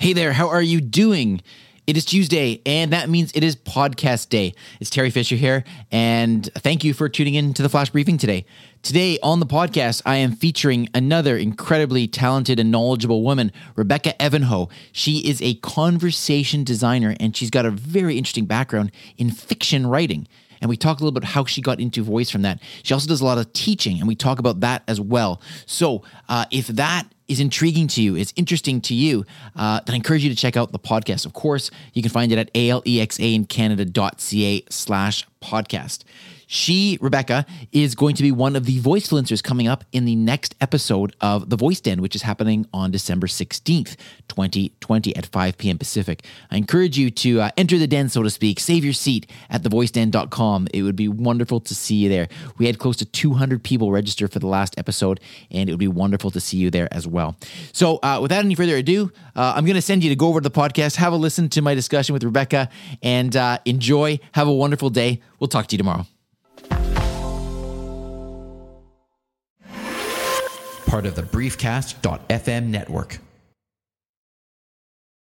Hey there, how are you doing? It is Tuesday, and that means it is podcast day. It's Terry Fisher here, and thank you for tuning in to the Flash Briefing today. Today on the podcast, I am featuring another incredibly talented and knowledgeable woman, Rebecca Evanhoe. She is a conversation designer, and she's got a very interesting background in fiction writing. And we talk a little bit about how she got into voice from that. She also does a lot of teaching, and we talk about that as well. So if that is intriguing to you, is interesting to you, then I encourage you to check out the podcast. Of course, you can find it at alexaincanada.ca/podcast. Rebecca, is going to be one of the voicefluencers coming up in the next episode of The Voice Den, which is happening on December 16th, 2020 at 5 p.m. Pacific. I encourage you to enter the den, so to speak. Save your seat at thevoiceden.com. It would be wonderful to see you there. We had close to 200 people register for the last episode, and it would be wonderful to see you there as well. So without any further ado, I'm going to send you to go over to the podcast, have a listen to my discussion with Rebecca, and enjoy. Have a wonderful day. We'll talk to you tomorrow. Part of the Briefcast.fm network.